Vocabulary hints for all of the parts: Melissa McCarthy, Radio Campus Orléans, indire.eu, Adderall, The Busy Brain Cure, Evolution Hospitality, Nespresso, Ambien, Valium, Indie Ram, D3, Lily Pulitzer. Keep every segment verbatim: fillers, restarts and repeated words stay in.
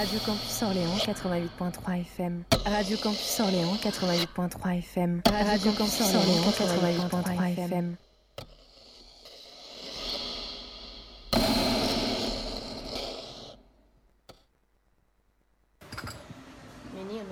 Radio Campus Orléans quatre-vingt-huit point trois F M. Radio Campus Orléans quatre-vingt-huit point trois F M. Radio Campus Orléans quatre-vingt-huit point trois F M. Menino.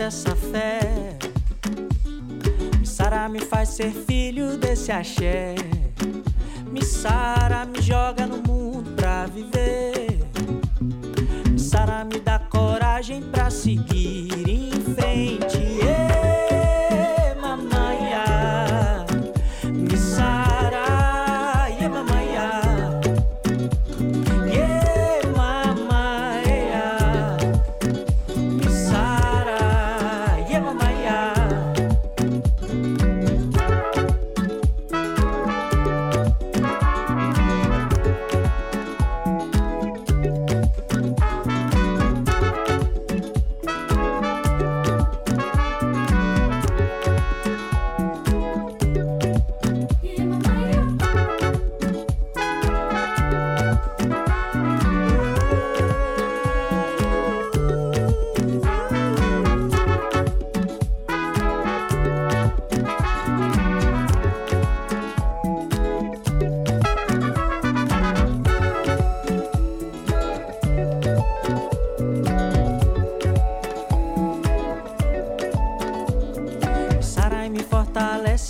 essa fé. Me sara, me faz ser filho desse axé. Me sara, me joga no mundo pra viver. Me sara, me dá coragem pra seguir em frente. Ê, mamãe, me sara, ê, mamãe.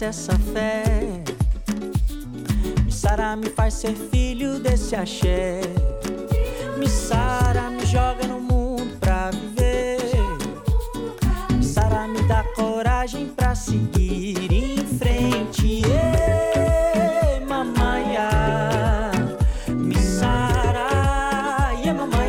Essa fé me sara, me faz ser filho desse axé. Me sara, me joga no mundo pra viver. Me sara, me dá coragem pra seguir em frente. Ei, mamãe, me sara, e mamãe.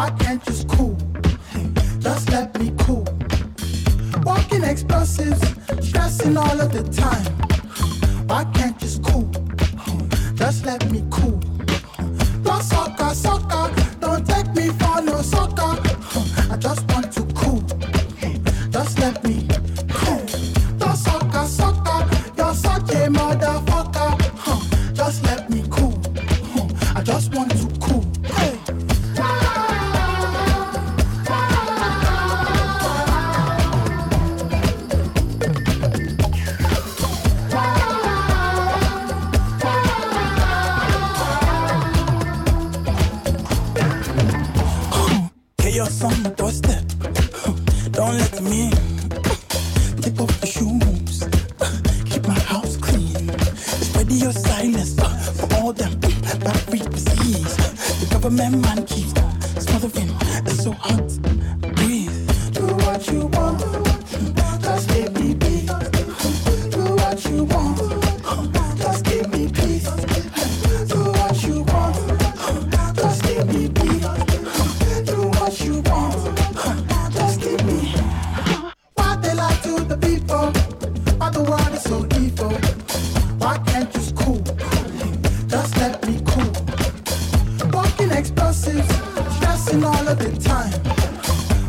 why can't you cool? Just let me cool. Walking explosives, stressing all of the time. Why can't you cool? Just let me cool. Don't sucker, sucker, don't take me for no sucker. I just want to cool. Just let me cool. Don't sucker, sucker, you're such a motherfucker. Just let me cool. I just want to cool. On the doorstep, don't let me in. Take off your shoes, keep my house clean. Spread your silence for all them battery disease. The government man keeps smothering. It's so hot. Breathe. Do what you want, just give me peace. Do what you want, just give me peace. Do what you want, just give me peace. You want, just give me. Why they lie to the people? Why the world is so evil? Why can't you cool? Just let me cool. Walking explosives, stressing all of the time.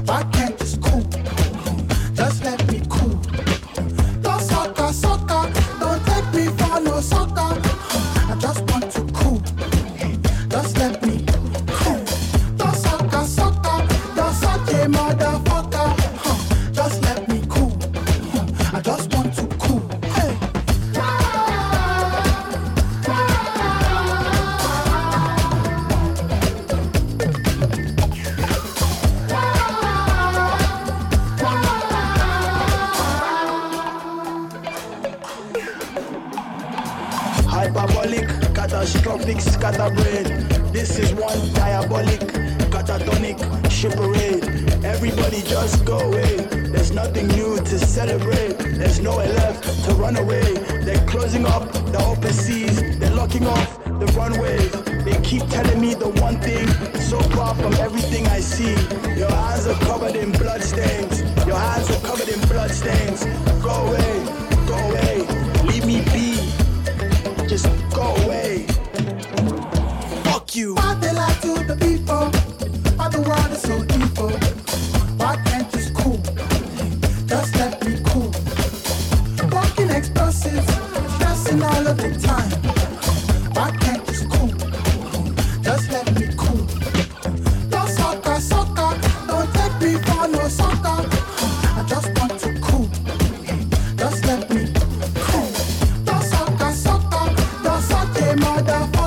Why can't you cool? Just let me cool. Don't sucker, sucker, don't take me for no sucker. I just want to cool. Just let me. Scatterbrain, this is one diabolic, catatonic shipperade. Everybody just go away, there's nothing new to celebrate. There's nowhere left to run away. They're closing up the open seas, they're locking off the runways. They keep telling me the one thing, so far from everything I see. Your hands are covered in bloodstains, your hands are covered in bloodstains. Go away, go away, leave me be, just go away. You. Why they lie to the people? Why the world is so evil? Why can't you cool? Just let me cool. Walking explosives, stressing all of the time. Why can't you cool? Just let me cool. Don't sucker, sucker, don't take me for no sucker. I just want to cool. Just let me cool. Don't sucker, sucker, don't suck a motherfucker.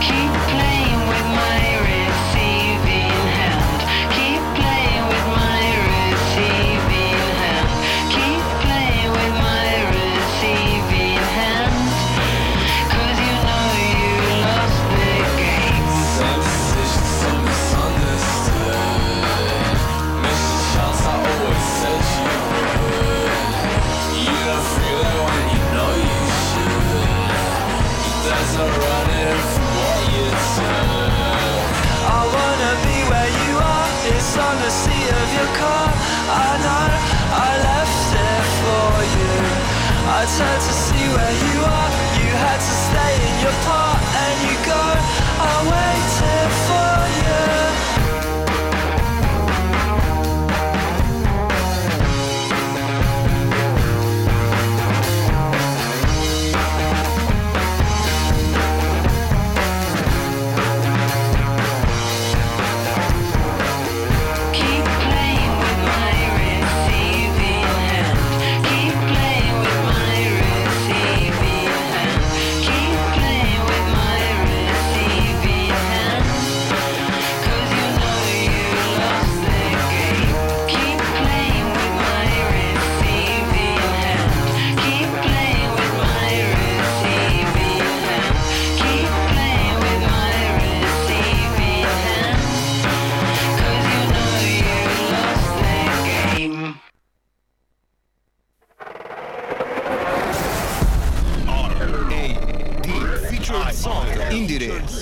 Keep backseat of your car. I know I left it for you. I turned to see where you are. You had to stay in your part and you go. I waited for you.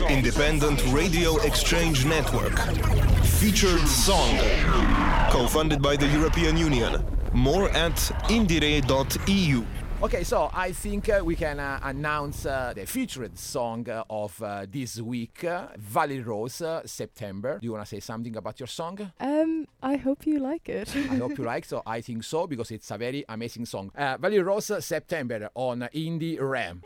Independent Radio Exchange Network. Featured song. Co-funded by the European Union. More at indire dot e u. Okay, so I think uh, we can uh, announce uh, the featured song uh, of uh, this week, uh, Valley Rose, uh, September. Do you want to say something about your song? Um, I hope you like it. I hope you like it, so I think so, because it's a very amazing song. Uh, Valley Rose, uh, September on Indie Ram.